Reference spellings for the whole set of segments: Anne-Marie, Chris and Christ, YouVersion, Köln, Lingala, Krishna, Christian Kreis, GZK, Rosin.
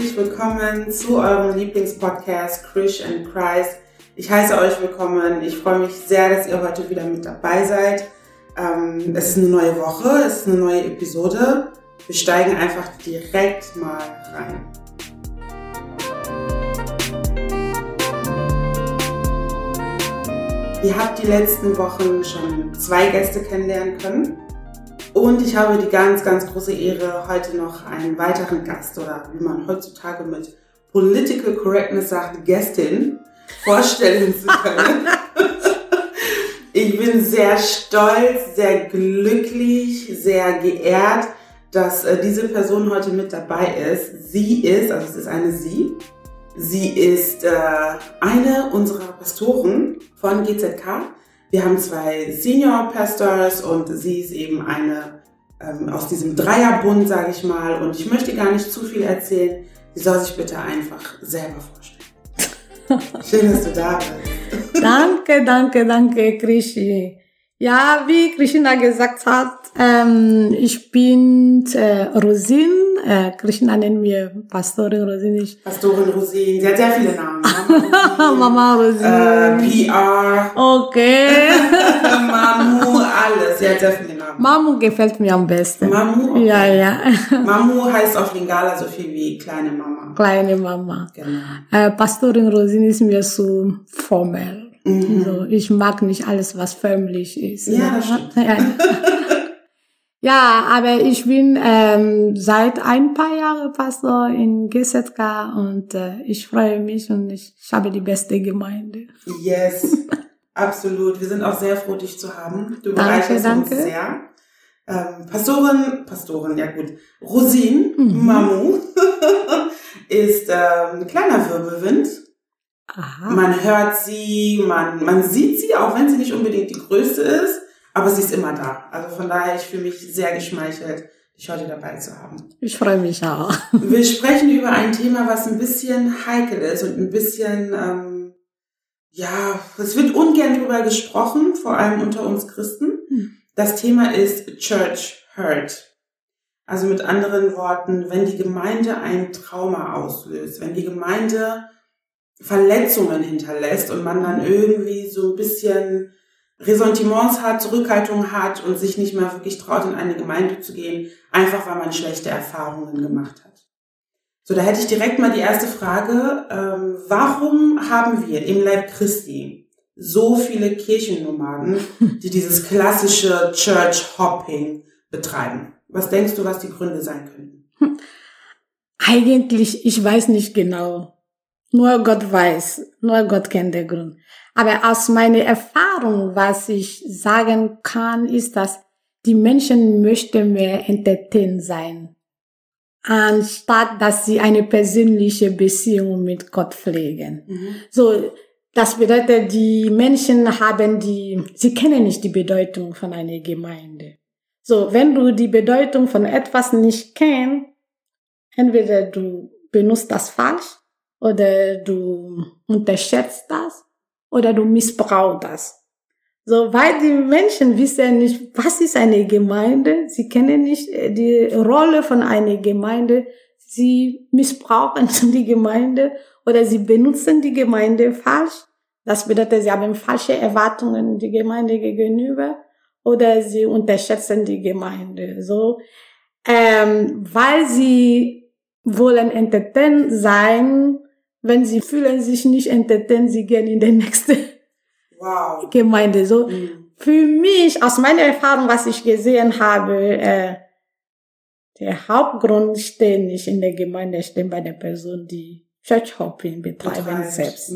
herzlich willkommen zu eurem Lieblingspodcast Chris and Christ. Ich heiße euch willkommen. Ich freue mich sehr, dass ihr heute wieder mit dabei seid. Es ist eine neue Woche, es ist eine neue Episode. Wir steigen einfach direkt mal rein. Ihr habt die letzten Wochen schon 2 Gäste kennenlernen können. Und ich habe die ganz, ganz große Ehre, heute noch einen weiteren Gast oder wie man heutzutage mit Political Correctness sagt, Gästin vorstellen zu können. Ich bin sehr stolz, sehr glücklich, sehr geehrt, dass diese Person heute mit dabei ist. Sie ist, also es ist eine Sie. Sie ist eine unserer Pastoren von GZK. Wir haben 2 Senior Pastors und sie ist eben eine aus diesem Dreierbund, sage ich mal. Und ich möchte gar nicht zu viel erzählen. Sie soll sich bitte einfach selber vorstellen. Schön, dass du da bist. Danke, Krischi. Ja, wie Krishna gesagt hat, ich bin Rosin. Krishna nennt mir Pastorin Rosin. Pastorin Rosin, sie hat sehr viele Namen. Mama Rosin. PR. Okay. Mamu, alles. Sie hat sehr viele Namen. Mamu gefällt mir am besten. Mamu? Okay. Ja. Mamu heißt auf Lingala so viel wie kleine Mama. Kleine Mama. Genau. Pastorin Rosin ist mir so formell. Mhm. So, ich mag nicht alles, was förmlich ist. Ja, ja. Ja, aber ich bin seit ein paar Jahren Pastor in GZK und ich freue mich und ich habe die beste Gemeinde. Yes, absolut. Wir sind auch sehr froh, dich zu haben. Du bereicherst uns sehr. Pastorin, ja gut. Rosin, Mamu, ist ein kleiner Wirbelwind. Aha. Man hört sie, man sieht sie, auch wenn sie nicht unbedingt die größte ist, aber sie ist immer da. Also von daher, ich fühle mich sehr geschmeichelt, dich heute dabei zu haben. Ich freue mich auch. Wir sprechen über ein Thema, was ein bisschen heikel ist und ein bisschen, es wird ungern drüber gesprochen, vor allem unter uns Christen. Das Thema ist Church Hurt. Also mit anderen Worten, wenn die Gemeinde ein Trauma auslöst, wenn die Gemeinde Verletzungen hinterlässt und man dann irgendwie so ein bisschen Ressentiments hat, Zurückhaltung hat und sich nicht mehr wirklich traut, in eine Gemeinde zu gehen, einfach weil man schlechte Erfahrungen gemacht hat. So, da hätte ich direkt mal die erste Frage. Warum haben wir im Leib Christi so viele Kirchennomaden, die dieses klassische Church-Hopping betreiben? Was denkst du, was die Gründe sein könnten? Eigentlich, ich weiß nicht genau. Nur Gott weiß, nur Gott kennt den Grund. Aber aus meiner Erfahrung, was ich sagen kann, ist, dass die Menschen möchten mehr entertained sein, anstatt dass sie eine persönliche Beziehung mit Gott pflegen. Mhm. So, das bedeutet, die Menschen sie kennen nicht die Bedeutung von einer Gemeinde. So, wenn du die Bedeutung von etwas nicht kennst, entweder du benutzt das falsch, oder du unterschätzt das, oder du missbrauchst das. So, weil die Menschen wissen nicht, was ist eine Gemeinde, sie kennen nicht die Rolle von einer Gemeinde, sie missbrauchen die Gemeinde, oder sie benutzen die Gemeinde falsch. Das bedeutet, sie haben falsche Erwartungen der Gemeinde gegenüber, oder sie unterschätzen die Gemeinde. So, weil sie wollen entertained sein, wenn sie fühlen sich nicht entertained, sie gehen in die nächste Gemeinde. So, für mich, aus meiner Erfahrung, was ich gesehen habe, der Hauptgrund steht nicht in der Gemeinde, steht bei der Person, die Church-Hopping betreiben selbst.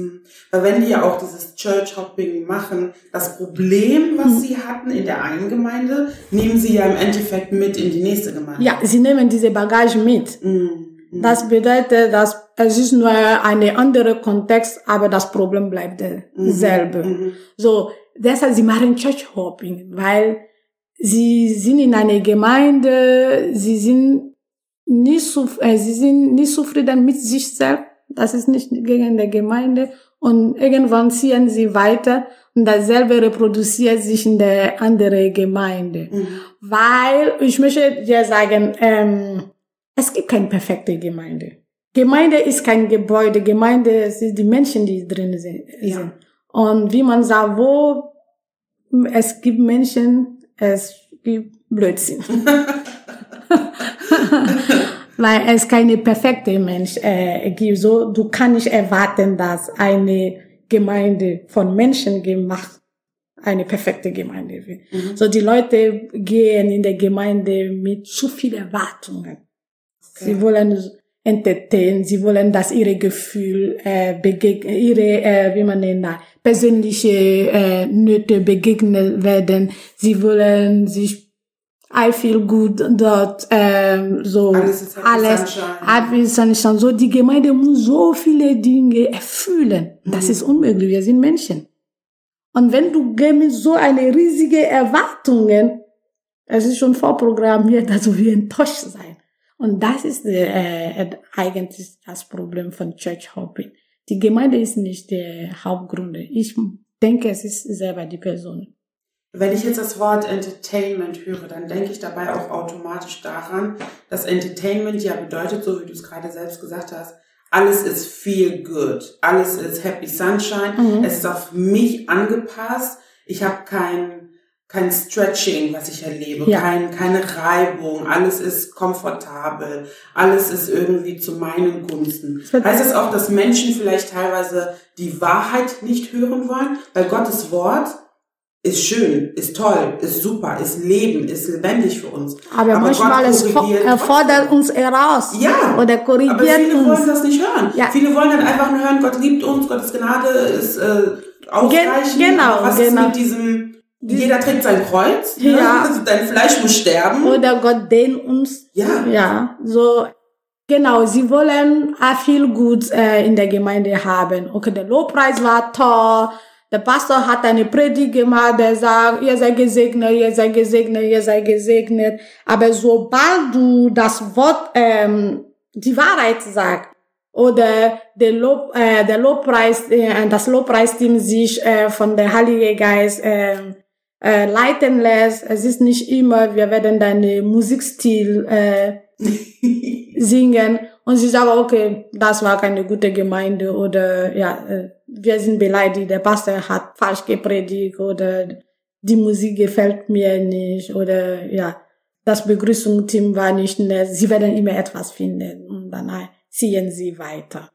Weil wenn die ja auch dieses Church-Hopping machen, das Problem, was sie hatten in der einen Gemeinde, nehmen sie ja im Endeffekt mit in die nächste Gemeinde. Ja, sie nehmen diese Bagage mit. Das bedeutet, dass es ist nur ein anderer Kontext, aber das Problem bleibt derselbe. So, deshalb sie machen Church Hopping, weil sie sind in einer Gemeinde, sie sind nicht zufrieden mit sich selbst. Das ist nicht gegen die Gemeinde und irgendwann ziehen sie weiter und dasselbe reproduziert sich in der anderen Gemeinde, weil ich möchte dir sagen, es gibt keine perfekte Gemeinde. Gemeinde ist kein Gebäude, Gemeinde sind die Menschen, die drin sind. Ja. Und wie man sah, wo es gibt Menschen, es gibt Blödsinn. Weil es keine perfekte Mensch gibt. So, du kannst nicht erwarten, dass eine Gemeinde von Menschen gemacht eine perfekte Gemeinde wird. Mhm. So, die Leute gehen in der Gemeinde mit zu viel Erwartungen. Okay. Sie wollen entertainen, sie wollen, dass ihre Gefühle begegnen, ihre, wie man nennt, persönliche Nöte begegnet werden. Sie wollen sich I feel good dort, so alles, Sunshine. So, die Gemeinde muss so viele Dinge erfüllen. Das ist unmöglich. Wir sind Menschen. Und wenn du mit so eine riesige Erwartungen, es ist schon vorprogrammiert, dass wir enttäuscht sein. Und das ist eigentlich das Problem von Church Hopping. Die Gemeinde ist nicht der Hauptgrund. Ich denke, es ist selber die Person. Wenn ich jetzt das Wort Entertainment höre, dann denke ich dabei auch automatisch daran, dass Entertainment ja bedeutet, so wie du es gerade selbst gesagt hast, alles ist feel good, alles ist happy sunshine, es ist auf mich angepasst, ich habe kein Stretching, was ich erlebe, keine Reibung, alles ist komfortabel, alles ist irgendwie zu meinen Gunsten. Heißt das auch, dass Menschen vielleicht teilweise die Wahrheit nicht hören wollen? Weil Gottes Wort ist schön, ist toll, ist super, ist Leben, ist lebendig für uns. Aber manchmal fordert uns heraus. Ja, oder korrigiert uns. Aber viele wollen das nicht hören. Ja. Viele wollen dann einfach nur hören, Gott liebt uns, Gottes Gnade ist ausreichend. Genau, was ist mit diesem, jeder trägt sein Kreuz, ja. Also dein Fleisch muss sterben. Oder Gott dehnt uns. Ja. Ja, so. Genau, sie wollen viel Gutes in der Gemeinde haben. Okay, der Lobpreis war toll. Der Pastor hat eine Predigt gemacht, der sagt, ihr seid gesegnet, ihr seid gesegnet, ihr seid gesegnet. Aber sobald du das Wort, die Wahrheit sagst, oder der Lobpreis, das Lobpreisteam sich von der Heilige Geist leiten lässt, es ist nicht immer, wir werden deinen Musikstil singen. Und sie sagen, okay, das war keine gute Gemeinde oder ja, wir sind beleidigt, der Pastor hat falsch gepredigt oder die Musik gefällt mir nicht oder ja, das Begrüßungsteam war nicht nett. Sie werden immer etwas finden und dann ziehen sie weiter.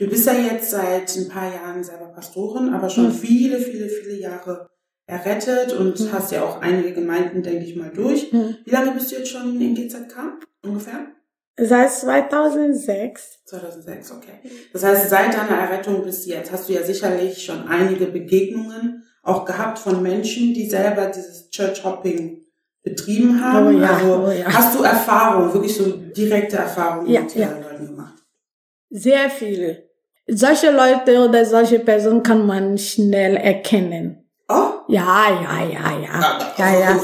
Du bist ja jetzt seit ein paar Jahren selber Pastorin, aber schon viele, viele, viele Jahre errettet und hast ja auch einige Gemeinden, denke ich mal, durch. Wie lange bist du jetzt schon in GZK ungefähr? Seit 2006. 2006, okay. Das heißt, seit deiner Errettung bis jetzt hast du ja sicherlich schon einige Begegnungen auch gehabt von Menschen, die selber dieses Church-Hopping betrieben haben. Oh ja, also hast du Erfahrung, wirklich so direkte Erfahrungen mit diesen Leuten gemacht? Sehr viele. Solche Leute oder solche Personen kann man schnell erkennen. Oh? Ja.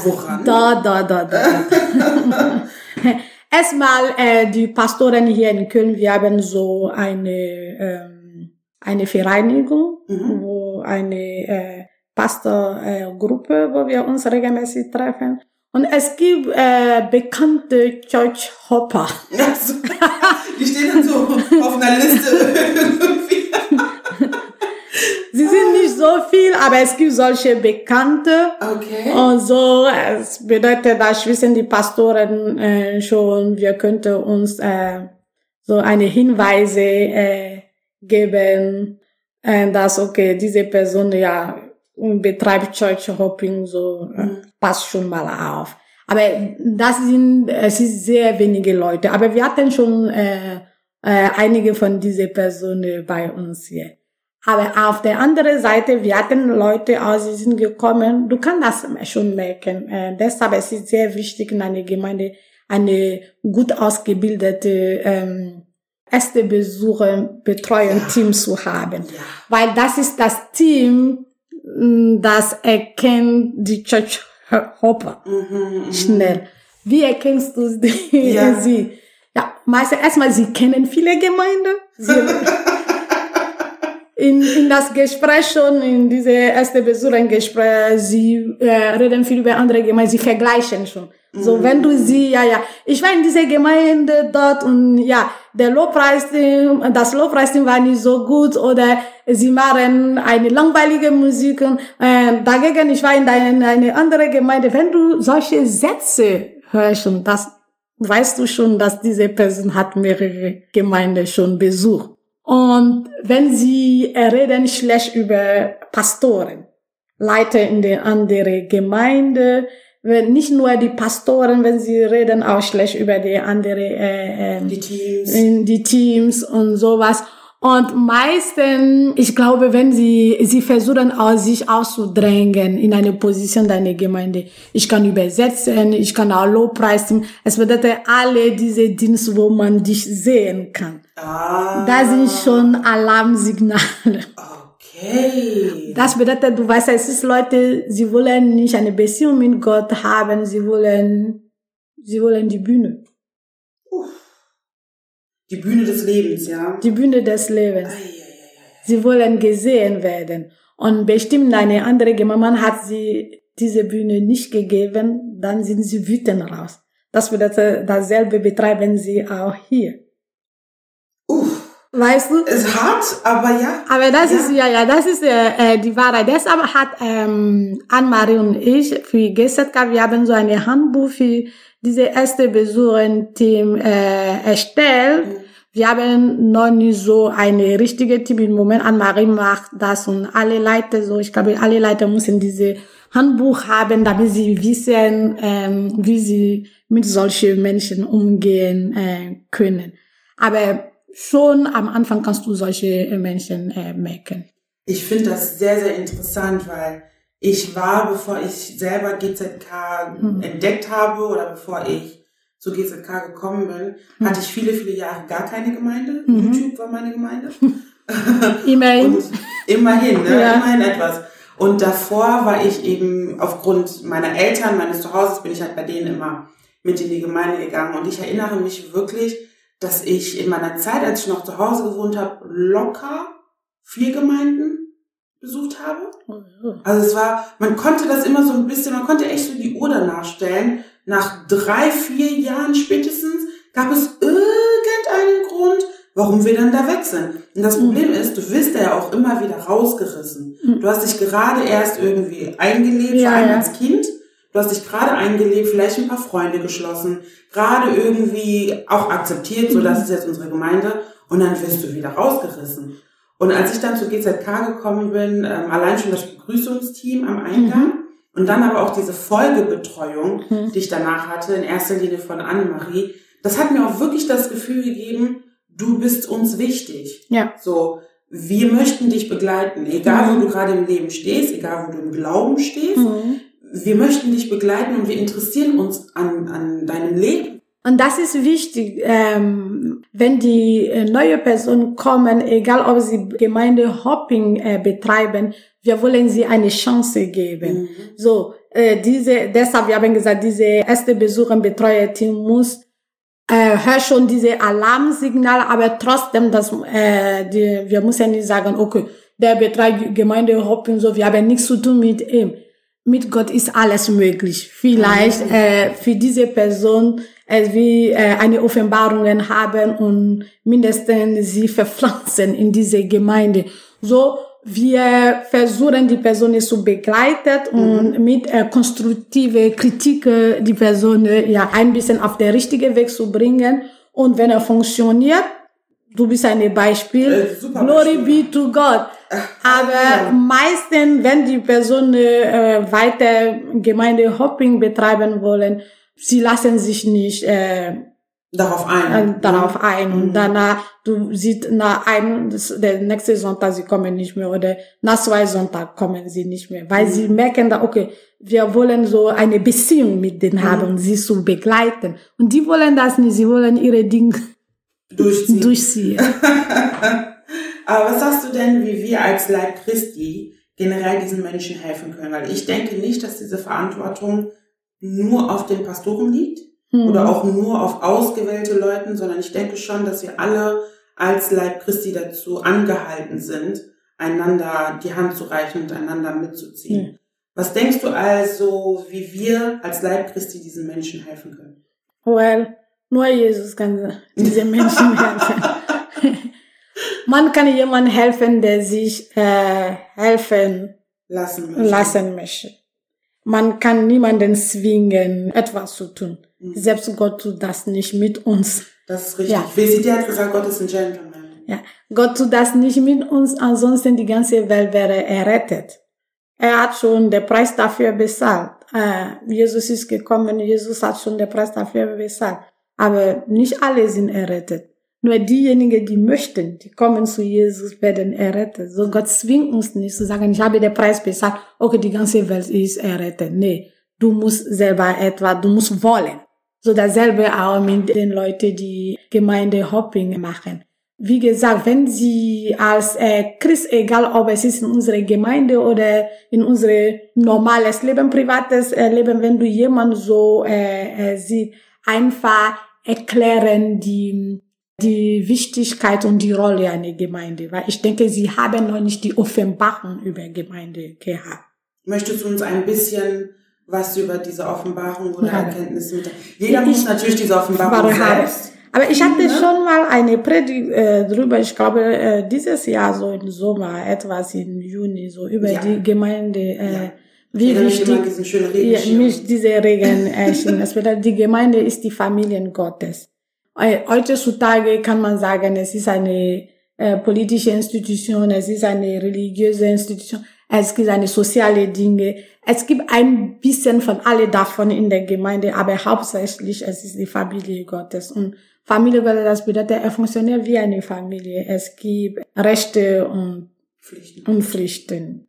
Woran? Da. Erstmal, die Pastoren hier in Köln, wir haben so eine Vereinigung, wo eine Pastorgruppe, wo wir uns regelmäßig treffen. Und es gibt bekannte Church Hopper. Ja, so. Die stehen dann so auf einer Liste. Sie sind nicht so viel, aber es gibt solche Bekannte. Okay. Und so, es bedeutet, dass wissen die Pastoren schon, wir könnten uns so eine Hinweise geben, dass, okay, diese Person ja betreibt Church Hopping, so passt schon mal auf. Aber es ist sehr wenige Leute. Aber wir hatten schon einige von diesen Personen bei uns hier. Aber auf der anderen Seite, wir hatten Leute aus, die sind gekommen. Du kannst das schon merken. Deshalb ist es sehr wichtig, in einer Gemeinde eine gut ausgebildete erste Besucher-Betreuung-Team zu haben. Ja. Weil das ist das Team, das erkennt die Church Hopper schnell. Wie erkennst du sie? Ja, erstmal, sie kennen viele Gemeinden. in das Gespräch schon, in diese erste Besuch, ein Gespräch, sie reden viel über andere Gemeinden, sie vergleichen schon. So, wenn du sie, ich war in dieser Gemeinde dort und der Lobpreisteam, das Lobpreisteam war nicht so gut oder sie machen eine langweilige Musik und dagegen, ich war in eine andere Gemeinde. Wenn du solche Sätze hörst, und das weißt du schon, dass diese Person hat mehrere Gemeinden schon besucht. Und wenn sie reden schlecht über Pastoren, Leiter in der anderen Gemeinde, wenn nicht nur die Pastoren, wenn sie reden auch schlecht über die andere, die Teams und sowas. Und meistens, ich glaube, wenn sie versuchen auch sich auszudrängen in eine Position deiner Gemeinde. Ich kann übersetzen, ich kann auch Lobpreisen. Es bedeutet alle diese Dienste, wo man dich sehen kann. Ah. Das sind schon Alarmsignale. Hey. Das bedeutet, du weißt, es ist Leute, sie wollen nicht eine Beziehung mit Gott haben, sie wollen die Bühne. Die Bühne des Lebens, ja? Die Bühne des Lebens. Sie wollen gesehen werden. Und bestimmt eine andere Gemeinde hat sie diese Bühne nicht gegeben, dann sind sie wütend raus. Das bedeutet, dasselbe betreiben sie auch hier. Weißt du? Es ist hart, aber ja. Aber das ist, das ist die Wahrheit. Deshalb hat Anne-Marie und ich für GZK, wir haben so ein Handbuch für diese erste Besucher-Team erstellt. Mhm. Wir haben noch nicht so eine richtige Team im Moment. Anne-Marie macht das und alle Leute so. Ich glaube, alle Leute müssen diese Handbuch haben, damit sie wissen, wie sie mit solchen Menschen umgehen können. Aber schon am Anfang kannst du solche Menschen merken. Ich finde das sehr, sehr interessant, weil ich war, bevor ich selber GZK entdeckt habe oder bevor ich zu GZK gekommen bin, hatte ich viele, viele Jahre gar keine Gemeinde. YouTube war meine Gemeinde. Immerhin. Und immerhin, ne? Ja. Immerhin etwas. Und davor war ich eben aufgrund meiner Eltern, meines Zuhauses, bin ich halt bei denen immer mit in die Gemeinde gegangen. Und ich erinnere mich wirklich, dass ich in meiner Zeit, als ich noch zu Hause gewohnt habe, locker 4 Gemeinden besucht habe. Also es war, man konnte das immer so ein bisschen, man konnte echt so die Uhr danach stellen. Nach 3-4 Jahren spätestens gab es irgendeinen Grund, warum wir dann da weg sind. Und das Problem ist, du wirst da ja auch immer wieder rausgerissen. Du hast dich gerade erst irgendwie eingelebt, vor allem als Kind. Du hast dich gerade eingelebt, vielleicht ein paar Freunde geschlossen, gerade irgendwie auch akzeptiert, so das ist jetzt unsere Gemeinde, und dann wirst du wieder rausgerissen. Und als ich dann zu GZK gekommen bin, allein schon das Begrüßungsteam am Eingang und dann aber auch diese Folgebetreuung, die ich danach hatte, in erster Linie von Anne-Marie, das hat mir auch wirklich das Gefühl gegeben, du bist uns wichtig. Ja. So, wir möchten dich begleiten, egal wo du gerade im Leben stehst, egal wo du im Glauben stehst. Wir möchten dich begleiten und wir interessieren uns an deinem Leben. Und das ist wichtig, wenn die neue Personen kommen, egal ob sie Gemeindehopping betreiben, wir wollen sie eine Chance geben. So, deshalb, wir haben gesagt, diese erste Besucher im Betreuerteam muss hör schon diese Alarmsignale, aber trotzdem, wir müssen nicht sagen, okay, der betreibt Gemeindehopping, so, wir haben nichts zu tun mit ihm. Mit Gott ist alles möglich. Vielleicht für diese Person wie eine Offenbarung haben und mindestens sie verpflanzen in diese Gemeinde. So, wir versuchen die Person zu begleiten und mit konstruktiver Kritik die Person ein bisschen auf den richtigen Weg zu bringen. Und wenn er funktioniert, du bist ein Beispiel. Glory be to God. Aber meistens, wenn die Personen weiter Gemeindehopping betreiben wollen, sie lassen sich nicht darauf ein. Und danach, du siehst nach einem, der nächste Sonntag, sie kommen nicht mehr, oder nach 2 Sonntagen kommen sie nicht mehr, weil sie merken, okay, wir wollen so eine Beziehung mit denen haben, sie zu begleiten. Und die wollen das nicht, sie wollen ihre Dinge durchziehen. Aber was sagst du denn, wie wir als Leib Christi generell diesen Menschen helfen können? Weil ich denke nicht, dass diese Verantwortung nur auf den Pastoren liegt oder auch nur auf ausgewählte Leuten, sondern ich denke schon, dass wir alle als Leib Christi dazu angehalten sind, einander die Hand zu reichen und einander mitzuziehen. Mhm. Was denkst du also, wie wir als Leib Christi diesen Menschen helfen können? Well, nur Jesus kann diesen Menschen helfen. Man kann jemandem helfen, der sich helfen lassen möchte. Man kann niemanden zwingen, etwas zu tun. Mhm. Selbst Gott tut das nicht mit uns. Das ist richtig. Ja. Visite hat gesagt, Gott ist ein Gentleman. Ja. Gott tut das nicht mit uns, ansonsten die ganze Welt wäre errettet. Er hat schon den Preis dafür bezahlt. Jesus ist gekommen, Jesus hat schon den Preis dafür bezahlt. Aber nicht alle sind errettet. Nur diejenigen, die möchten, die kommen zu Jesus, werden errettet. So Gott zwingt uns nicht zu sagen, ich habe den Preis bezahlt, okay, die ganze Welt ist errettet. Nee, du musst selber etwas, du musst wollen. So dasselbe auch mit den Leuten, die Gemeindehopping machen. Wie gesagt, wenn sie als Christ, egal ob es ist in unserer Gemeinde oder in unser normales Leben, privates Leben, wenn du jemanden so siehst, einfach erklären die Wichtigkeit und die Rolle einer Gemeinde, weil ich denke, sie haben noch nicht die Offenbarung über Gemeinde gehabt. Möchtest du uns ein bisschen was über diese Offenbarung oder Erkenntnisse mitteilen? Jeder muss natürlich diese Offenbarung selbst. Aber ich hatte schon mal eine Predigt drüber, ich glaube dieses Jahr so im Sommer, etwas im Juni, so über die Gemeinde, wie wichtig diese Regeln erschienen. Die Gemeinde ist die Familien Gottes. Heutzutage kann man sagen, es ist eine politische Institution, es ist eine religiöse Institution, es gibt eine soziale Dinge, es gibt ein bisschen von alle davon in der Gemeinde, aber hauptsächlich es ist die Familie Gottes. Und Familie Gottes, das bedeutet, er funktioniert wie eine Familie. Es gibt Rechte und Pflichten.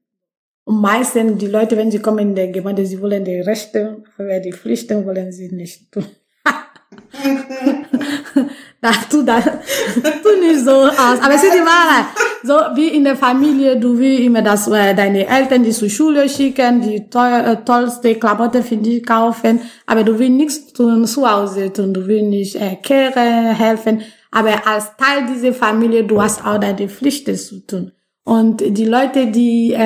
Und meistens die Leute, wenn sie kommen in der Gemeinde, sie wollen die Rechte, aber die Pflichten wollen sie nicht tun. Tu nicht so aus. Aber es ist die Wahrheit. So wie in der Familie, du willst immer, dass deine Eltern die zur Schule schicken, die tollste Klamotten für dich kaufen, aber du willst nichts tun, zu Hause tun, du willst nicht kehren, helfen. Aber als Teil dieser Familie, du hast auch deine Pflichten zu tun. Und die Leute, die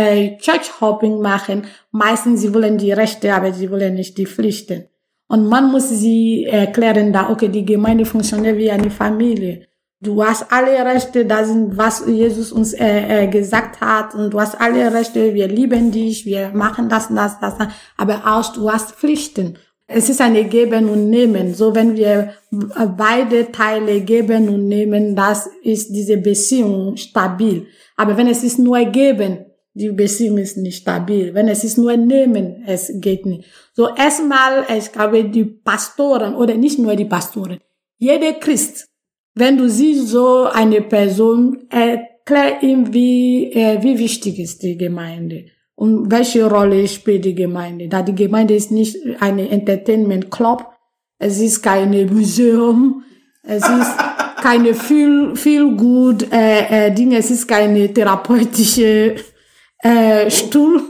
Church Hopping machen, meistens sie wollen die Rechte, aber sie wollen nicht die Pflichten. Und man muss sie erklären, da okay, die Gemeinde funktioniert wie eine Familie. Du hast alle Rechte, das sind, was Jesus uns gesagt hat. Und du hast alle Rechte, wir lieben dich, wir machen das. Aber auch du hast Pflichten. Es ist eine Geben und Nehmen. So, wenn wir beide Teile geben und nehmen, das ist diese Beziehung stabil. Aber wenn es ist nur Geben, die Beziehung ist nicht stabil. Wenn es ist nur Nehmen, es geht nicht. So erstmal, ich glaube, die Pastoren oder nicht nur die Pastoren, jeder Christ, wenn du siehst so eine Person, erklär ihm, wie wichtig ist die Gemeinde und welche Rolle spielt die Gemeinde. Da die Gemeinde ist nicht eine Entertainment Club, es ist kein Museum, es ist keine viel gut Dinge, es ist keine therapeutische Stuhl.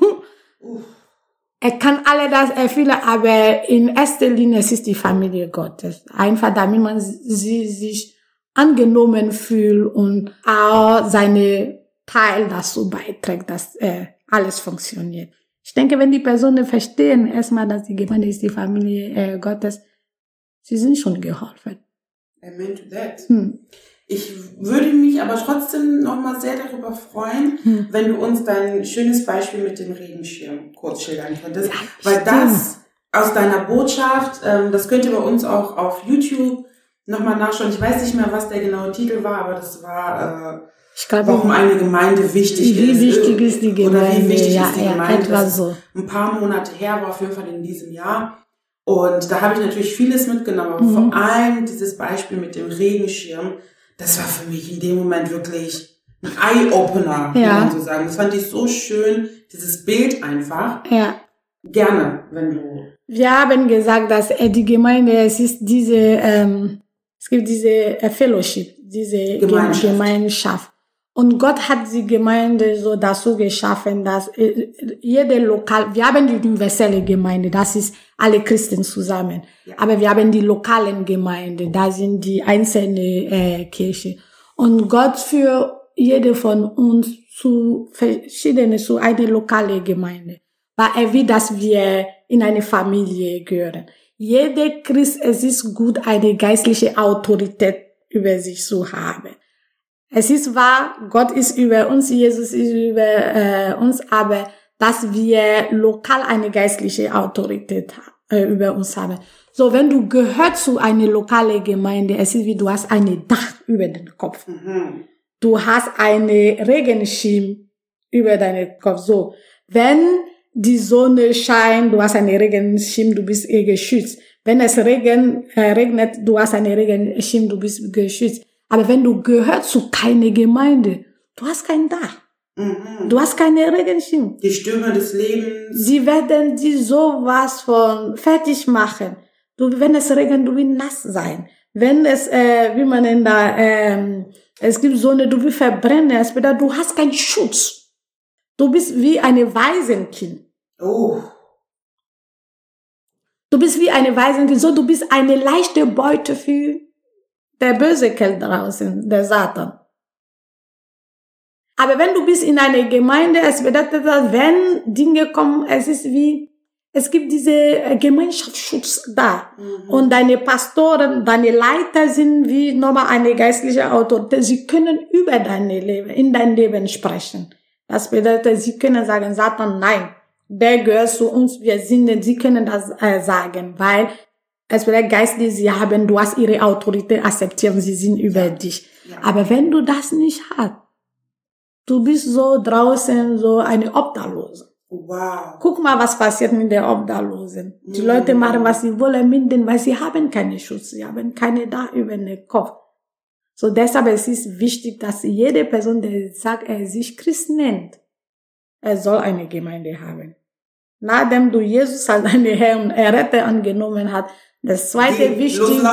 Er kann alle das erfüllen, aber in erster Linie es ist die Familie Gottes. Einfach damit man sich angenommen fühlt und auch seine Teil dazu beiträgt, dass alles funktioniert. Ich denke, wenn die Personen verstehen, erstmal, dass die Gemeinde ist die Familie Gottes, sie sind schon geholfen. Amen to that. Ich würde mich aber trotzdem nochmal sehr darüber freuen, wenn du uns dein schönes Beispiel mit dem Regenschirm kurz schildern könntest. Ja, weil das aus deiner Botschaft, das könnt ihr bei uns auch auf YouTube nochmal nachschauen. Ich weiß nicht mehr, was der genaue Titel war, aber das war, ich glaube, warum eine Gemeinde wichtig ist. Wie wichtig ist die Gemeinde? Oder wie wichtig ist die Gemeinde? Das so. Ein paar Monate her, war auf jeden Fall in diesem Jahr. Und da habe ich natürlich vieles mitgenommen. Mhm. Vor allem dieses Beispiel mit dem Regenschirm. Das war für mich in dem Moment wirklich ein Eye-Opener, kann man so sagen. Das fand ich so schön, dieses Bild einfach. Ja. Gerne, wenn du... Wir haben gesagt, dass die Gemeinde, es gibt diese Fellowship, diese Gemeinschaft. Und Gott hat die Gemeinde so dazu geschaffen, dass jede wir haben die universelle Gemeinde, das ist alle Christen zusammen. Ja. Aber wir haben die lokalen Gemeinden, da sind die einzelnen Kirchen. Und Gott für jeder von uns zu einer lokalen Gemeinde, weil er will, dass wir in eine Familie gehören. Jeder Christ, es ist gut, eine geistliche Autorität über sich zu haben. Es ist wahr, Gott ist über uns, Jesus ist über uns, aber dass wir lokal eine geistliche Autorität über uns haben. So, wenn du gehörst zu einer lokalen Gemeinde, es ist wie du hast ein Dach über den Kopf. Mhm. Du hast eine Regenschirm über deinen Kopf. So, wenn die Sonne scheint, du hast eine Regenschirm, du bist geschützt. Wenn es regnet, du hast eine Regenschirm, du bist geschützt. Aber wenn du gehörst zu keiner Gemeinde, du hast kein Dach. Mhm. Du hast keine Regenschirm. Die Stürme des Lebens. Sie werden dir sowas von fertig machen. Du, wenn es regnet, du willst nass sein. Wenn es, wie man in der, es gibt Sonne, du willst verbrennen. Du hast keinen Schutz. Du bist wie ein Waisenkind. Oh. Du bist wie ein Waisenkind. So, du bist eine leichte Beute für der böse Kerl draußen, der Satan. Aber wenn du bist in einer Gemeinde, es bedeutet, wenn Dinge kommen, es ist wie, es gibt diese Gemeinschaftsschutz da. Mhm. Und deine Pastoren, deine Leiter sind wie nochmal eine geistliche Autorität. Sie können über dein Leben, in dein Leben sprechen. Das bedeutet, sie können sagen, Satan, nein, der gehört zu uns, wir sind, sie können das sagen, weil es bedeutet, geistlich, sie haben, du hast ihre Autorität, akzeptieren, sie sind über dich. Ja. Aber wenn du das nicht hast, du bist so draußen, so eine Obdachlose. Wow. Guck mal, was passiert mit der Obdachlosen. Die Leute machen, was sie wollen mit denen, weil sie haben keinen Schutz, sie haben keine Dach über den Kopf. So deshalb es ist wichtig, dass jede Person, die sagt, er sich Christ nennt, er soll eine Gemeinde haben. Nachdem du Jesus als deinen Herr und Erretter angenommen hast, das zweite Wichtige,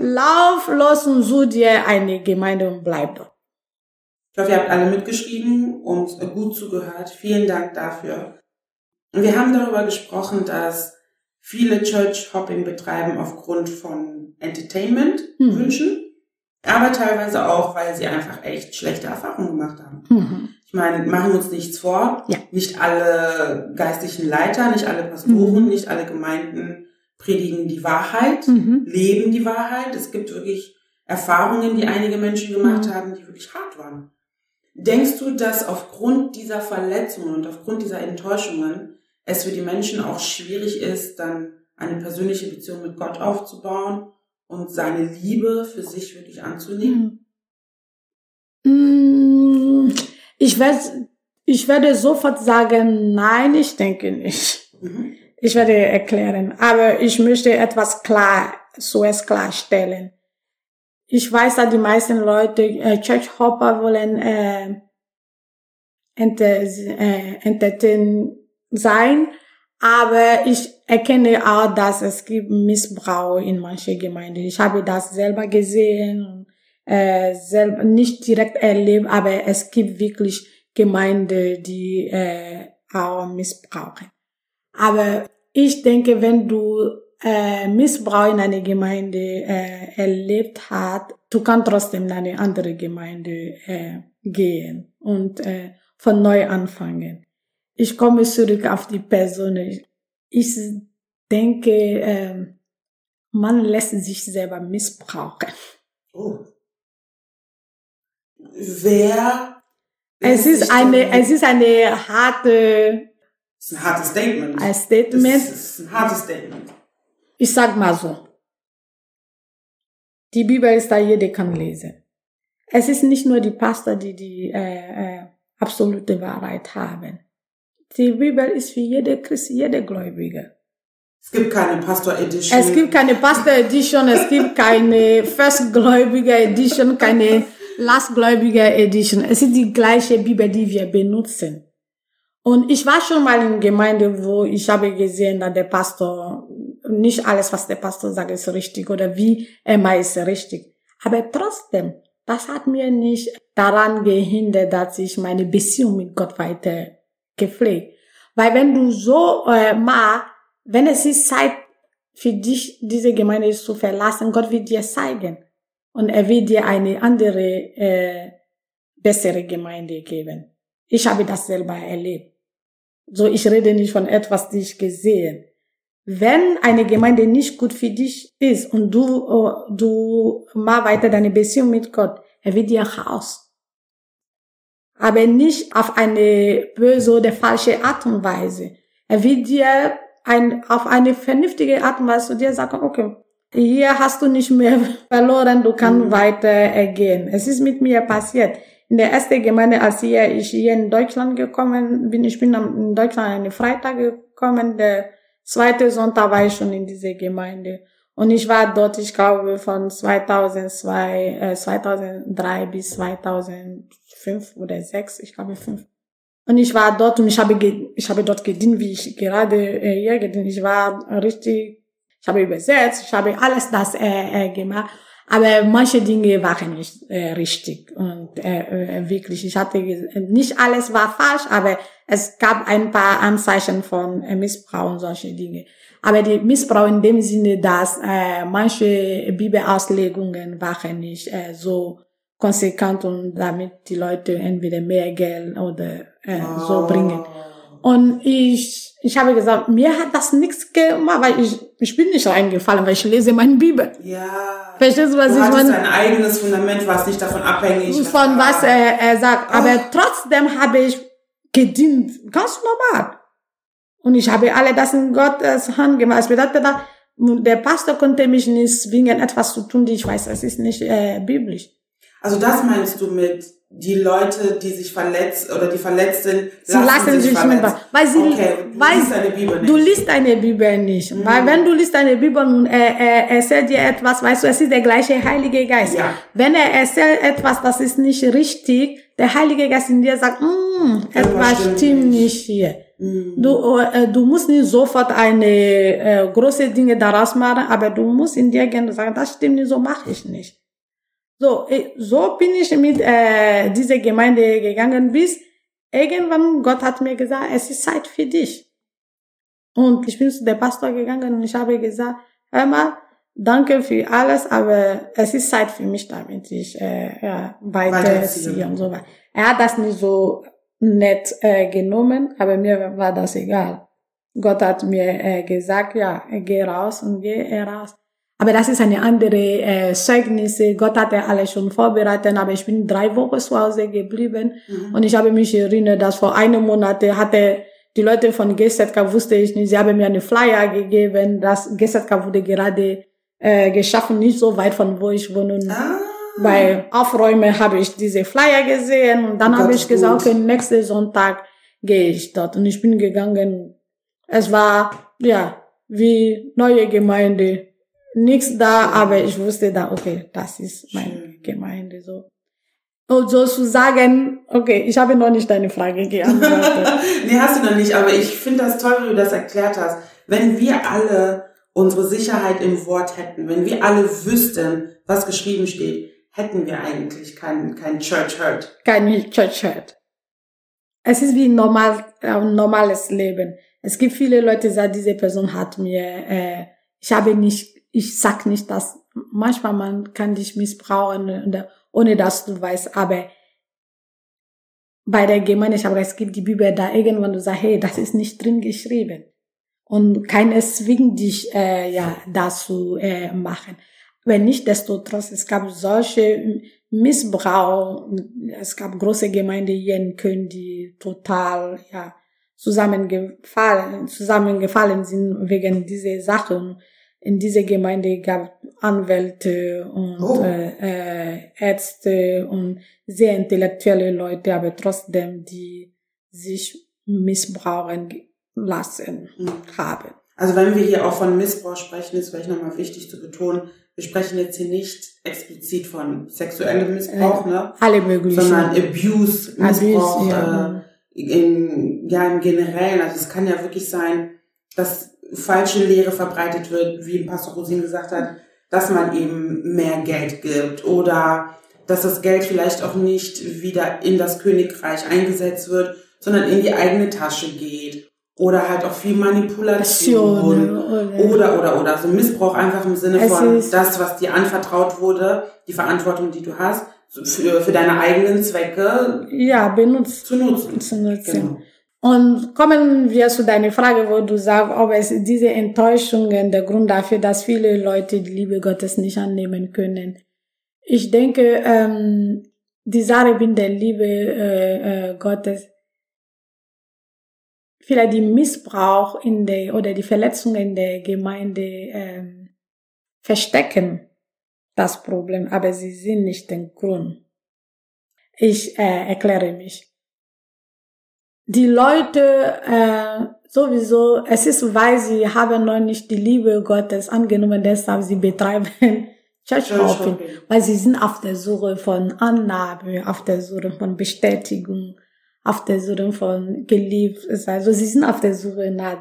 lauf los und such dir eine Gemeinde und bleib dort. Ich hoffe, ihr habt alle mitgeschrieben und gut zugehört. Vielen Dank dafür. Und wir haben darüber gesprochen, dass viele Church-Hopping betreiben aufgrund von Entertainment-Wünschen, aber teilweise auch, weil sie einfach echt schlechte Erfahrungen gemacht haben. Mhm. Ich meine, machen wir uns nichts vor. Ja. Nicht alle geistlichen Leiter, nicht alle Pastoren, nicht alle Gemeinden predigen die Wahrheit, leben die Wahrheit. Es gibt wirklich Erfahrungen, die einige Menschen gemacht haben, die wirklich hart waren. Denkst du, dass aufgrund dieser Verletzungen und aufgrund dieser Enttäuschungen es für die Menschen auch schwierig ist, dann eine persönliche Beziehung mit Gott aufzubauen und seine Liebe für sich wirklich anzunehmen? Ich werde sofort sagen, nein, ich denke nicht. Mhm. Ich werde erklären, aber ich möchte etwas klarstellen. Ich weiß, dass die meisten Leute Church-Hopper wollen entertain sein, aber ich erkenne auch, dass es gibt Missbrauch in manchen Gemeinden. Ich habe das selber gesehen, selber nicht direkt erlebt, aber es gibt wirklich Gemeinden, die auch missbrauchen. Aber ich denke, wenn du Missbrauch in einer Gemeinde erlebt hat, du kannst trotzdem in eine andere Gemeinde gehen und von neu anfangen. Ich komme zurück auf die Person. Ich denke, man lässt sich selber missbrauchen. Oh. Wer? Es ist ein hartes Statement. Ich sag mal so, die Bibel ist da, jeder kann lesen. Es ist nicht nur die Pastor, die die absolute Wahrheit haben. Die Bibel ist für jede Christ, jede Gläubige. Es gibt keine Pastor Edition. Es gibt keine Pastor Edition, es gibt keine Firstgläubige Edition, keine Lastgläubige Edition. Es ist die gleiche Bibel, die wir benutzen. Und ich war schon mal in Gemeinde, wo ich habe gesehen, dass der Pastor, nicht alles, was der Pastor sagt, ist richtig oder wie immer ist richtig. Aber trotzdem, das hat mir nicht daran gehindert, dass ich meine Beziehung mit Gott weiter gepflegt. Weil wenn du so machst, wenn es ist Zeit für dich, diese Gemeinde ist zu verlassen, Gott wird dir zeigen. Und er wird dir eine andere bessere Gemeinde geben. Ich habe das selber erlebt. So, ich rede nicht von etwas, die ich gesehen. Wenn eine Gemeinde nicht gut für dich ist und du machst weiter deine Beziehung mit Gott, er wird dir raus. Aber nicht auf eine böse oder falsche Art und Weise. Er wird dir auf eine vernünftige Art und Weise zu dir sagen, okay, hier hast du nicht mehr verloren, du kannst weiter gehen. Es ist mit mir passiert. In der ersten Gemeinde, als ich hier in Deutschland gekommen bin, ich bin in Deutschland einen Freitag gekommen, der zweite Sonntag war ich schon in dieser Gemeinde. Und ich war dort, ich glaube, von 2003 bis 2005 oder 2006, ich glaube 5. Und ich war dort und ich habe dort gedient, wie ich gerade hier gedient. Ich war richtig, ich habe übersetzt, ich habe alles das gemacht. Aber manche Dinge waren nicht richtig und wirklich. Ich hatte nicht alles war falsch, aber es gab ein paar Anzeichen von Missbrauch und solche Dinge. Aber die Missbrauch in dem Sinne, dass manche Bibelauslegungen waren nicht so konsequent und damit die Leute entweder mehr Geld oder so bringen. Und ich habe gesagt, mir hat das nichts gemacht, weil ich bin nicht reingefallen, weil ich lese meine Bibel. Ja. Verstehst du, was ich meine? Du hattest ein eigenes Fundament, was nicht davon abhängig ist. Von was er sagt. Oh. Aber trotzdem habe ich gedient. Ganz normal. Und ich habe alle das in Gottes Hand gemacht. Das bedeutet, der Pastor konnte mich nicht zwingen, etwas zu tun, die ich weiß, es ist nicht biblisch. Also das meinst du mit die Leute, die sich verletzt oder die verletzt sind, lassen sich verletzen. Weil du liest deine Bibel nicht. Mhm. Weil wenn du liest deine Bibel und er erzählt dir etwas, weißt du, es ist der gleiche Heilige Geist. Ja. Wenn er erzählt etwas, das ist nicht richtig, der Heilige Geist in dir sagt, etwas stimmt nicht hier. Mhm. Du musst nicht sofort eine große Dinge daraus machen, aber du musst in dir gehen und sagen, das stimmt nicht, so mache ich nicht. So bin ich mit dieser Gemeinde gegangen, bis irgendwann Gott hat mir gesagt, es ist Zeit für dich. Und ich bin zu dem Pastor gegangen und ich habe gesagt, hör mal, danke für alles, aber es ist Zeit für mich, damit ich weiterziehe und so weiter. Er hat das nicht so nett genommen, aber mir war das egal. Gott hat mir gesagt, ja, geh raus und geh raus. Aber das ist eine andere Zeugnisse. Gott hat ja alles schon vorbereitet, aber ich bin 3 Wochen zu Hause geblieben. Mhm. Und ich habe mich erinnert, dass vor einem Monat hatte die Leute von GZK, wusste ich nicht, sie haben mir einen Flyer gegeben, dass GZK wurde gerade geschaffen, nicht so weit von wo ich wohne. Bei Aufräumen habe ich diese Flyer gesehen und dann habe ich gesagt, okay, nächsten Sonntag gehe ich dort. Und ich bin gegangen. Es war, ja, wie neue Gemeinde. Nichts da, aber ich wusste da, okay, das ist meine Gemeinde, so. Und so zu sagen, okay, ich habe noch nicht deine Frage geantwortet. Nee, hast du noch nicht, aber ich finde das toll, wie du das erklärt hast. Wenn wir alle unsere Sicherheit im Wort hätten, wenn wir alle wüssten, was geschrieben steht, hätten wir eigentlich kein Church Hurt. Kein Church Hurt. Es ist wie normales Leben. Es gibt viele Leute, die sagen, diese Person hat mir, ich sag nicht, dass manchmal man kann dich missbrauchen, ohne dass du weißt, aber bei der Gemeinde, ich habe gesagt, es gibt die Bibel da irgendwann, du sagst, hey, das ist nicht drin geschrieben. Und keiner zwingt dich, dazu, machen. Wenn nicht, desto trotz, es gab solche Missbrauch, es gab große Gemeinden hier in Köln, die total, zusammengefallen sind wegen dieser Sachen. In dieser Gemeinde gab Anwälte und Ärzte und sehr intellektuelle Leute, aber trotzdem, die sich missbrauchen lassen haben. Also wenn wir hier auch von Missbrauch sprechen, ist vielleicht nochmal wichtig zu betonen, wir sprechen jetzt hier nicht explizit von sexuellem Missbrauch, ne? Alle möglichen. Sondern Abuse, Missbrauch, im Generellen. Also es kann ja wirklich sein, dass falsche Lehre verbreitet wird, wie Pastor Rosin gesagt hat, dass man eben mehr Geld gibt oder dass das Geld vielleicht auch nicht wieder in das Königreich eingesetzt wird, sondern in die eigene Tasche geht oder halt auch viel Manipulation oder so Missbrauch einfach im Sinne von das, was dir anvertraut wurde, die Verantwortung, die du hast, für deine eigenen Zwecke zu nutzen. Genau. Und kommen wir zu deiner Frage, wo du sagst, ob es diese Enttäuschungen der Grund dafür, dass viele Leute die Liebe Gottes nicht annehmen können. Ich denke, die Sache mit der Liebe Gottes, vielleicht die Missbrauch in der oder die Verletzungen in der Gemeinde verstecken das Problem, aber sie sind nicht der Grund. Ich erkläre mich. Die Leute sowieso, es ist, weil sie haben noch nicht die Liebe Gottes angenommen, deshalb sie betreiben Church-Hopping, weil sie sind auf der Suche von Annahme, auf der Suche von Bestätigung, auf der Suche von geliebt. Also sie sind auf der Suche nach,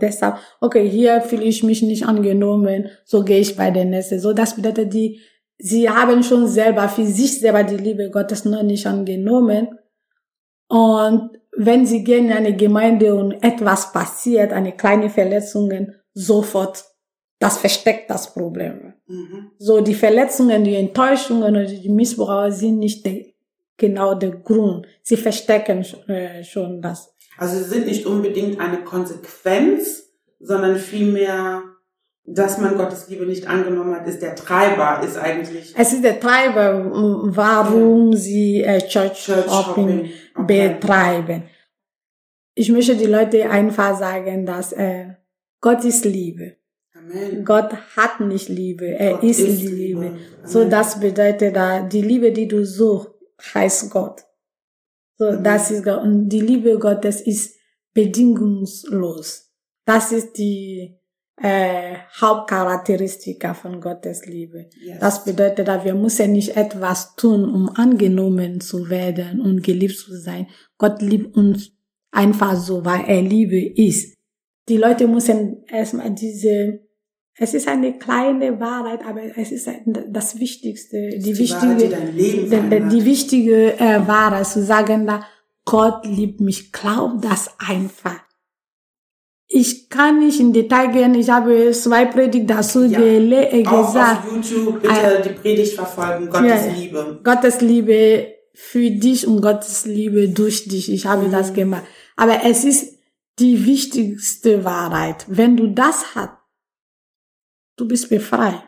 deshalb, okay, hier fühle ich mich nicht angenommen, so gehe ich bei der Nächsten. So, das bedeutet, sie haben schon selber, für sich selber die Liebe Gottes noch nicht angenommen. Und wenn sie gehen in eine Gemeinde und etwas passiert, eine kleine Verletzung, sofort, das versteckt das Problem. Mhm. So, die Verletzungen, die Enttäuschungen oder die Missbrauch sind nicht genau der Grund. Sie verstecken schon das. Also sie sind nicht unbedingt eine Konsequenz, sondern vielmehr, dass man Gottes Liebe nicht angenommen hat, ist der Treiber, ist eigentlich... Es ist der Treiber, warum sie Church-Hopping betreiben. Ich möchte die Leute einfach sagen, dass Gott ist Liebe. Amen. Gott hat nicht Liebe, er ist die Liebe. So, das bedeutet, die Liebe, die du suchst, heißt Gott. So, das ist Gott. Und die Liebe Gottes ist bedingungslos. Das ist die Hauptcharakteristika von Gottes Liebe. Yes. Das bedeutet, wir müssen nicht etwas tun, um angenommen zu werden und geliebt zu sein. Gott liebt uns einfach so, weil er Liebe ist. Die Leute müssen erstmal es ist eine kleine Wahrheit, aber es ist das Wichtigste, die wichtige Wahrheit, zu sagen, Gott liebt mich, glaub das einfach. Ich kann nicht in Detail gehen, ich habe 2 Predigten dazu gesagt. Auf YouTube, bitte die Predigt verfolgen, Gottes Liebe. Gottes Liebe für dich und Gottes Liebe durch dich, ich habe das gemacht. Aber es ist die wichtigste Wahrheit. Wenn du das hast, du bist befreit.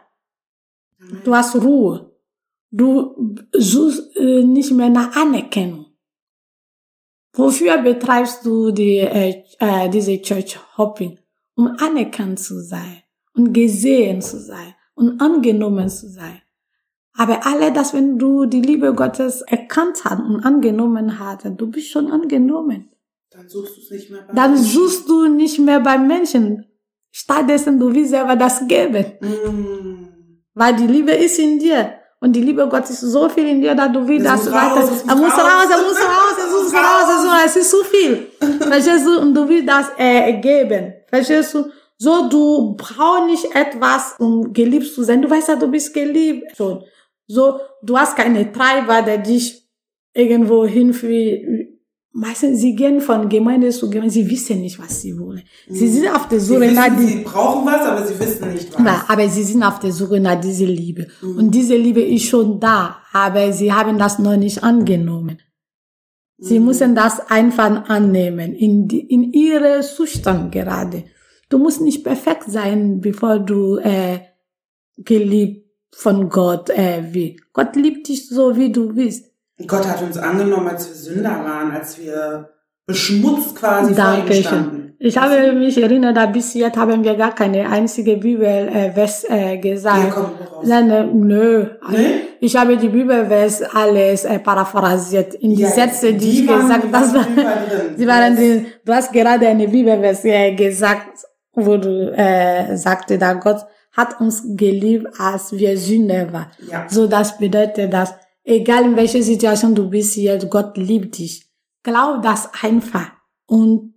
Du hast Ruhe. Du suchst nicht mehr nach Anerkennung. Wofür betreibst du diese Church-Hopping? Um anerkannt zu sein und gesehen zu sein und angenommen zu sein. Aber wenn du die Liebe Gottes erkannt hast und angenommen hast, du bist schon angenommen. Dann suchst du es nicht mehr bei Menschen. Stattdessen, du willst selber das geben. Mm. Weil die Liebe ist in dir. Und die Liebe Gottes ist so viel in dir, dass du willst, dass du weiter... Er muss raus. Es ist zu viel. Verstehst du? Und du willst das geben. Verstehst du? So, du brauchst nicht etwas, um geliebt zu sein. Du weißt ja, du bist geliebt schon. So, du hast keine Treiber, der dich irgendwo hinführt. Meistens, sie gehen von Gemeinde zu Gemeinde, sie wissen nicht, was sie wollen. Sie sind auf der Suche nach... Sie brauchen was, aber sie wissen nicht was. Ja, aber sie sind auf der Suche nach dieser Liebe. Mhm. Und diese Liebe ist schon da, aber sie haben das noch nicht angenommen. Sie müssen das einfach annehmen, in ihrem Zustand gerade. Du musst nicht perfekt sein, bevor du geliebt von Gott wirst. Gott liebt dich so, wie du bist. Gott hat uns angenommen, als wir Sünder waren, als wir beschmutzt quasi vor ihm standen. Ich habe mich erinnert, bis jetzt haben wir gar keine einzige Bibelvers gesagt. Ja, komm, Nö. Ich habe die Bibelvers alles paraphrasiert. In die Sätze, die ich gesagt habe, sie waren drin. Du hast gerade eine Bibelvers gesagt, wo du sagte, dass Gott hat uns geliebt, als wir Sünder waren. Ja. So, das bedeutet, dass egal in welcher Situation du bist hier, Gott liebt dich. Glaub das einfach und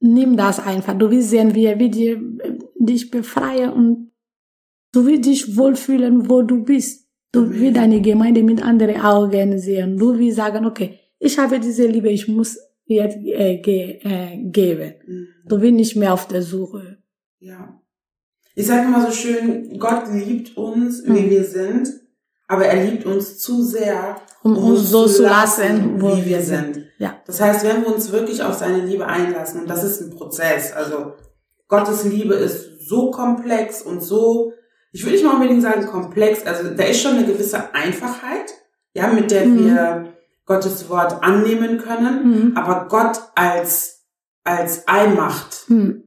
nimm das einfach. Du wirst sehen, wie er dich befreien und du wirst dich wohlfühlen, wo du bist. Du wirst deine Gemeinde mit anderen Augen sehen. Du wirst sagen, okay, ich habe diese Liebe, ich muss jetzt geben. Du wirst nicht mehr auf der Suche. Ja. Ich sage immer so schön, Gott liebt uns, wie wir sind. aber er liebt uns zu sehr, um uns so zu lassen, wie wir sind. Ja. Das heißt, wenn wir uns wirklich auf seine Liebe einlassen, und das ist ein Prozess, also Gottes Liebe ist so komplex und so, ich würde nicht mal unbedingt sagen komplex, also da ist schon eine gewisse Einfachheit, ja, mit der wir Gottes Wort annehmen können, aber Gott als Allmacht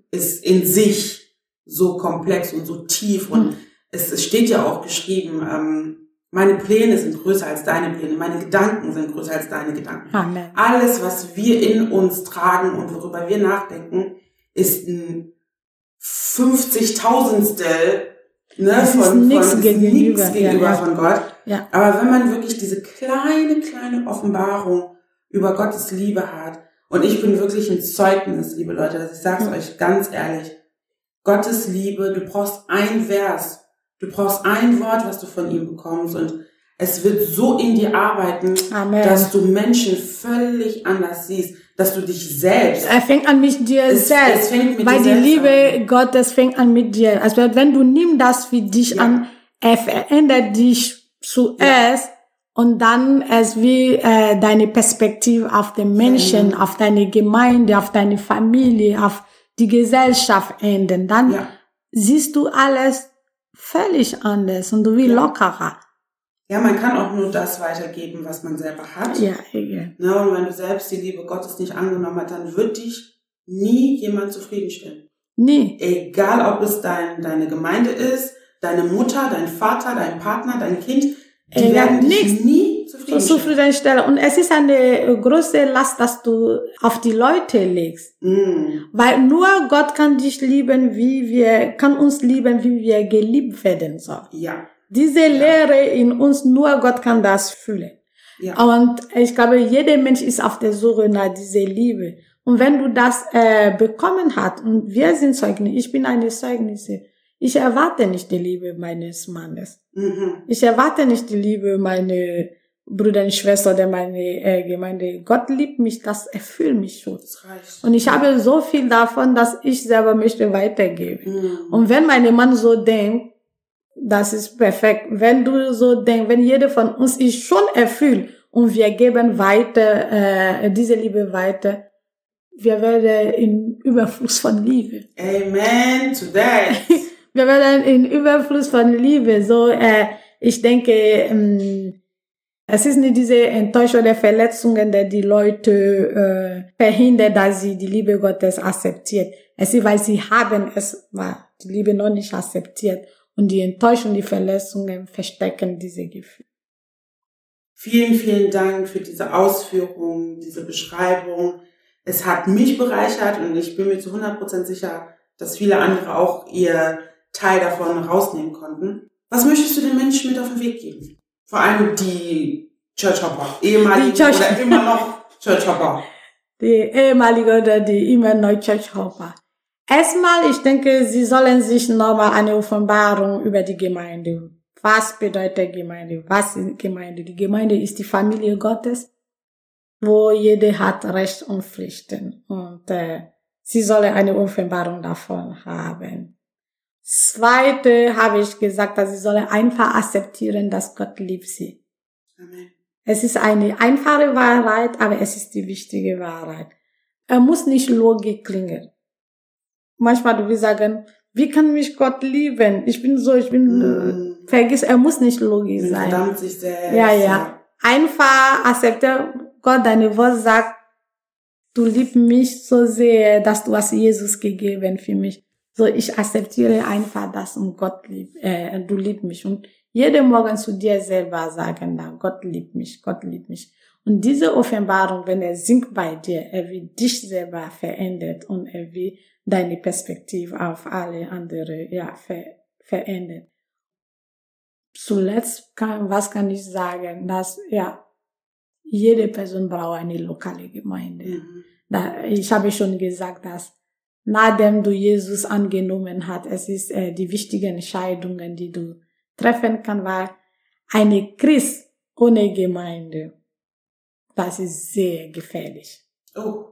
ist in sich so komplex und so tief und es steht ja auch geschrieben, meine Pläne sind größer als deine Pläne, meine Gedanken sind größer als deine Gedanken. Amen. Alles, was wir in uns tragen und worüber wir nachdenken, ist ein 50.000stel von nichts gegenüber von Gott. Ja. Aber wenn man wirklich diese kleine Offenbarung über Gottes Liebe hat, und ich bin wirklich ein Zeugnis, liebe Leute, dass ich sage es euch ganz ehrlich, Gottes Liebe, du brauchst ein Vers, du brauchst ein Wort, was du von ihm bekommst, und es wird so in dir arbeiten, Amen, dass du Menschen völlig anders siehst, dass du dich selbst... Er fängt an mit dir selbst, fängt mit weil dir selbst die Liebe an. Gottes fängt an mit dir. Also wenn du nimmst das für dich an, er verändert dich zuerst und dann ist wie deine Perspektive auf den Menschen, auf deine Gemeinde, auf deine Familie, auf die Gesellschaft ändern. Dann siehst du alles völlig anders und du wirst lockerer. Ja, man kann auch nur das weitergeben, was man selber hat. Ja, okay. Na, und wenn du selbst die Liebe Gottes nicht angenommen hast, dann wird dich nie jemand zufriedenstellen. Nie. Egal, ob es deine Gemeinde ist, deine Mutter, dein Vater, dein Partner, dein Kind, die werden dich nie zufriedenstellen. Und es ist eine große Last, dass du auf die Leute legst. Mm. Weil nur Gott kann dich lieben, kann uns lieben, wie wir geliebt werden sollen. Ja. Diese Leere in uns, nur Gott kann das fühlen. Ja. Und ich glaube, jeder Mensch ist auf der Suche nach dieser Liebe. Und wenn du das bekommen hast, und wir sind Zeugnisse, ich bin eine Zeugnisse, ich erwarte nicht die Liebe meines Mannes. Mhm. Ich erwarte nicht die Liebe meiner Brüder und Schwestern oder meiner Gemeinde. Gott liebt mich, das erfüllt mich schon. Und ich habe so viel davon, dass ich selber möchte weitergeben. Mhm. Und wenn mein Mann so denkt, das ist perfekt. Wenn du so denkst, wenn jeder von uns ist schon erfüllt und wir geben weiter, diese Liebe weiter, wir werden in Überfluss von Liebe. Amen to that. Wir werden in Überfluss von Liebe. So, ich denke, es ist nicht diese Enttäuschung oder Verletzungen, die die Leute verhindern, dass sie die Liebe Gottes akzeptieren. Es ist, weil sie haben die Liebe noch nicht akzeptiert. Und die Enttäuschung, die Verletzungen verstecken diese Gefühle. Vielen, vielen Dank für diese Ausführungen, diese Beschreibung. Es hat mich bereichert und ich bin mir zu 100% sicher, dass viele andere auch ihr Teil davon rausnehmen konnten. Was möchtest du den Menschen mit auf den Weg geben? Vor allem die Churchhopper, ehemaligen oder immer noch Churchhopper. Die ehemaligen oder die immer noch Churchhopper. Erstmal, ich denke, sie sollen sich nochmal eine Offenbarung über die Gemeinde. Was bedeutet Gemeinde? Was ist Gemeinde? Die Gemeinde ist die Familie Gottes, wo jeder hat Recht und Pflichten. Und sie sollen eine Offenbarung davon haben. Zweite habe ich gesagt, dass sie sollen einfach akzeptieren, dass Gott liebt sie. Amen. Es ist eine einfache Wahrheit, aber es ist die wichtige Wahrheit. Er muss nicht Logik klingen. Manchmal du willst sagen, wie kann mich Gott lieben? Vergiss, er muss nicht logisch sein. Verdammt sich selbst. Ja. Einfach akzeptiere, Gott, deine Wort sagt, du liebst mich so sehr, dass du hast Jesus gegeben für mich. So, ich akzeptiere einfach das und Gott liebt, du liebst mich. Und jeden Morgen zu dir selber sagen, na, Gott liebt mich, Gott liebt mich. Und diese Offenbarung, wenn er singt bei dir, er wird dich selber verändert und er wird deine Perspektive auf alle anderen verändert. Zuletzt kann ich sagen, dass jede Person braucht eine lokale Gemeinde. Mhm. Ich habe schon gesagt, dass nachdem du Jesus angenommen hast, es ist die wichtigen Entscheidungen, die du treffen kannst, weil eine Christ ohne Gemeinde, das ist sehr gefährlich. Oh.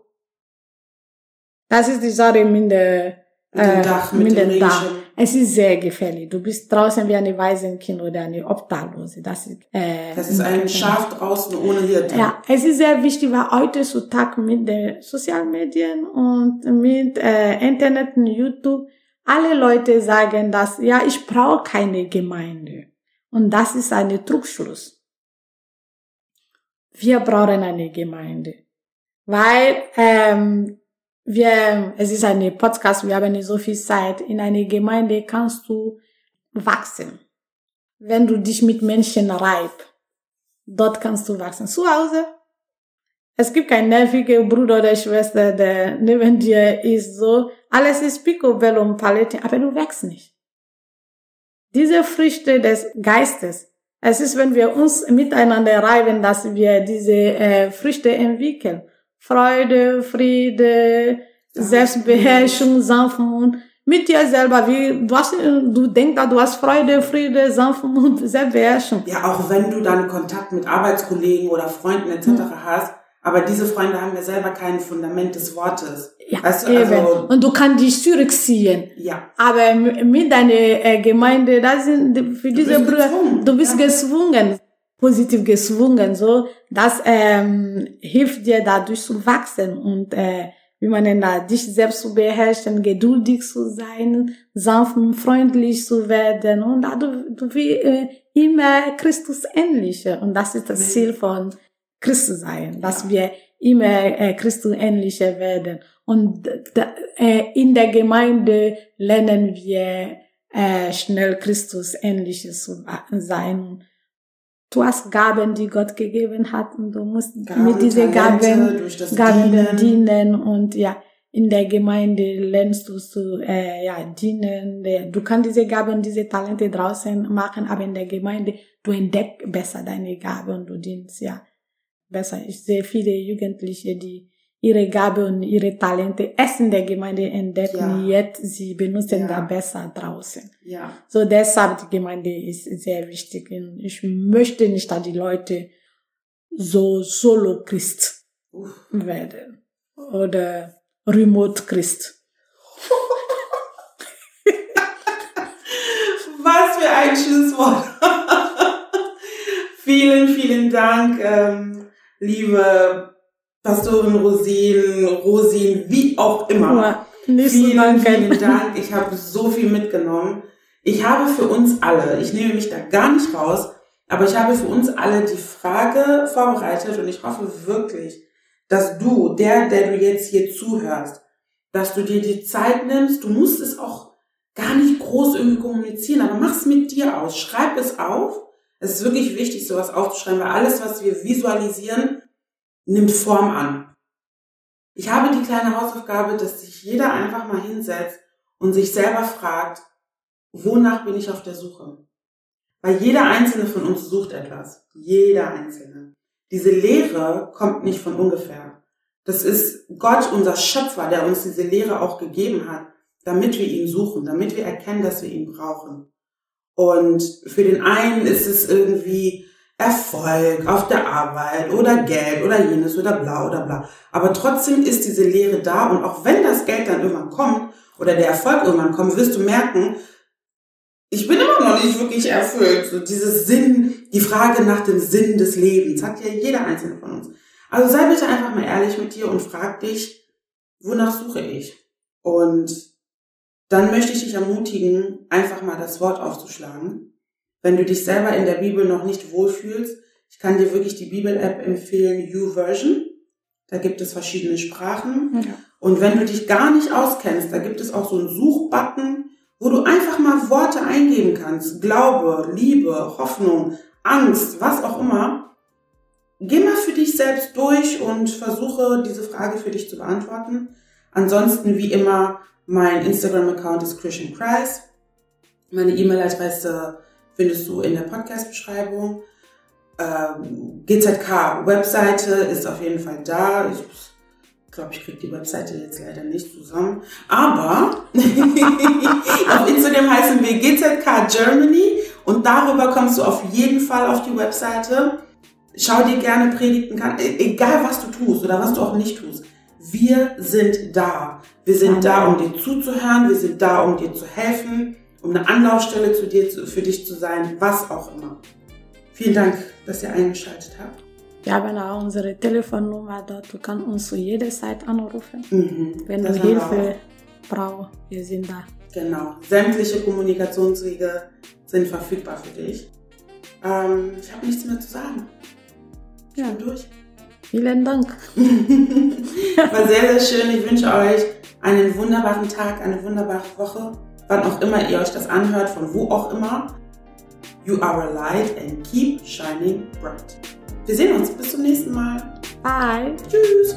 Das ist die Sache mit der mit dem Dach. Es ist sehr gefährlich. Du bist draußen wie eine Waisenkind oder eine Obdachlose. Das ist ein Schaf draußen ohne Hirte. Ja, es ist sehr wichtig, weil heute zu Tag mit den sozialen Medien und mit Internet und YouTube alle Leute sagen, dass ja, ich brauche keine Gemeinde. Und das ist ein Trugschluss. Wir brauchen eine Gemeinde, weil es ist ein Podcast, wir haben nicht so viel Zeit. In einer Gemeinde kannst du wachsen. Wenn du dich mit Menschen reibst, dort kannst du wachsen. Zu Hause, es gibt keinen nervigen Bruder oder Schwester, der neben dir ist so. Alles ist picobello und Paletti, aber du wächst nicht. Diese Früchte des Geistes, es ist, wenn wir uns miteinander reiben, dass wir diese Früchte entwickeln. Freude, Friede, Selbstbeherrschung, Sanftmut. Mit dir selber, du denkst, du hast Freude, Friede, Sanftmut, Selbstbeherrschung. Ja, auch wenn du dann Kontakt mit Arbeitskollegen oder Freunden etc. hast, aber diese Freunde haben ja selber kein Fundament des Wortes. Ja, weißt du, eben. Also, und du kannst dich zurückziehen. Ja. Aber mit deiner Gemeinde, das sind für diese Brüder, du bist gezwungen. Positiv gezwungen, so, das hilft dir dadurch zu wachsen und wie man nennt, dich selbst zu beherrschen, geduldig zu sein, sanft und freundlich zu werden und du wirst immer Christus ähnlicher und das ist das Ziel von Christus sein, dass wir immer Christus ähnlicher werden und in der Gemeinde lernen wir schnell Christus ähnlicher zu sein. Du hast Gaben, die Gott gegeben hat und du musst mit diesen Gaben dienen und ja, in der Gemeinde lernst du zu dienen. Du kannst diese Gaben, diese Talente draußen machen, aber in der Gemeinde, du entdeckst besser deine Gabe und du dienst ja besser. Ich sehe viele Jugendliche, die ihre Gabe und ihre Talente erst in der Gemeinde entdecken, jetzt sie benutzen da besser draußen. Ja. So deshalb die Gemeinde ist sehr wichtig. Und ich möchte nicht, dass die Leute so Solo-Christ werden. Oder Remote-Christ. Was für ein schönes Wort. Vielen, vielen Dank, liebe Pastorin Rosin, wie auch immer. Vielen Dank. Ich habe so viel mitgenommen. Ich habe für uns alle, ich nehme mich da gar nicht raus, aber ich habe für uns alle die Frage vorbereitet und ich hoffe wirklich, dass du, der du jetzt hier zuhörst, dass du dir die Zeit nimmst. Du musst es auch gar nicht groß irgendwie kommunizieren, aber mach es mit dir aus. Schreib es auf. Es ist wirklich wichtig, sowas aufzuschreiben, weil alles, was wir visualisieren, nimmt Form an. Ich habe die kleine Hausaufgabe, dass sich jeder einfach mal hinsetzt und sich selber fragt, wonach bin ich auf der Suche? Weil jeder Einzelne von uns sucht etwas. Jeder Einzelne. Diese Lehre kommt nicht von ungefähr. Das ist Gott, unser Schöpfer, der uns diese Lehre auch gegeben hat, damit wir ihn suchen, damit wir erkennen, dass wir ihn brauchen. Und für den einen ist es irgendwie Erfolg auf der Arbeit oder Geld oder jenes oder bla. Aber trotzdem ist diese Lehre da und auch wenn das Geld dann irgendwann kommt oder der Erfolg irgendwann kommt, wirst du merken, ich bin immer noch nicht wirklich erfüllt. So dieses Sinn, die Frage nach dem Sinn des Lebens hat ja jeder einzelne von uns. Also sei bitte einfach mal ehrlich mit dir und frag dich, wonach suche ich? Und dann möchte ich dich ermutigen, einfach mal das Wort aufzuschlagen. Wenn du dich selber in der Bibel noch nicht wohlfühlst, ich kann dir wirklich die Bibel-App empfehlen, YouVersion. Da gibt es verschiedene Sprachen. Ja. Und wenn du dich gar nicht auskennst, da gibt es auch so einen Suchbutton, wo du einfach mal Worte eingeben kannst. Glaube, Liebe, Hoffnung, Angst, was auch immer. Geh mal für dich selbst durch und versuche, diese Frage für dich zu beantworten. Ansonsten, wie immer, mein Instagram-Account ist Christian Kreis. Meine E-Mail-Adresse findest du in der Podcast-Beschreibung. GZK-Webseite ist auf jeden Fall da. Ich glaube, ich kriege die Webseite jetzt leider nicht zusammen. Aber auf Instagram heißen wir GZK Germany und darüber kommst du auf jeden Fall auf die Webseite. Schau dir gerne Predigten an, egal was du tust oder was du auch nicht tust. Wir sind da. Wir sind da, um dir zuzuhören. Wir sind da, um dir zu helfen, um eine Anlaufstelle für dich zu sein, was auch immer. Vielen Dank, dass ihr eingeschaltet habt. Wir haben auch unsere Telefonnummer dort. Du kannst uns zu jeder Zeit anrufen, wenn du Hilfe brauchst. Wir sind da. Genau. Sämtliche Kommunikationswege sind verfügbar für dich. Ich habe nichts mehr zu sagen. Ich bin durch. Vielen Dank. War sehr, sehr schön. Ich wünsche euch einen wunderbaren Tag, eine wunderbare Woche. Wann auch immer ihr euch das anhört, von wo auch immer. You are a light and keep shining bright. Wir sehen uns. Bis zum nächsten Mal. Bye. Tschüss.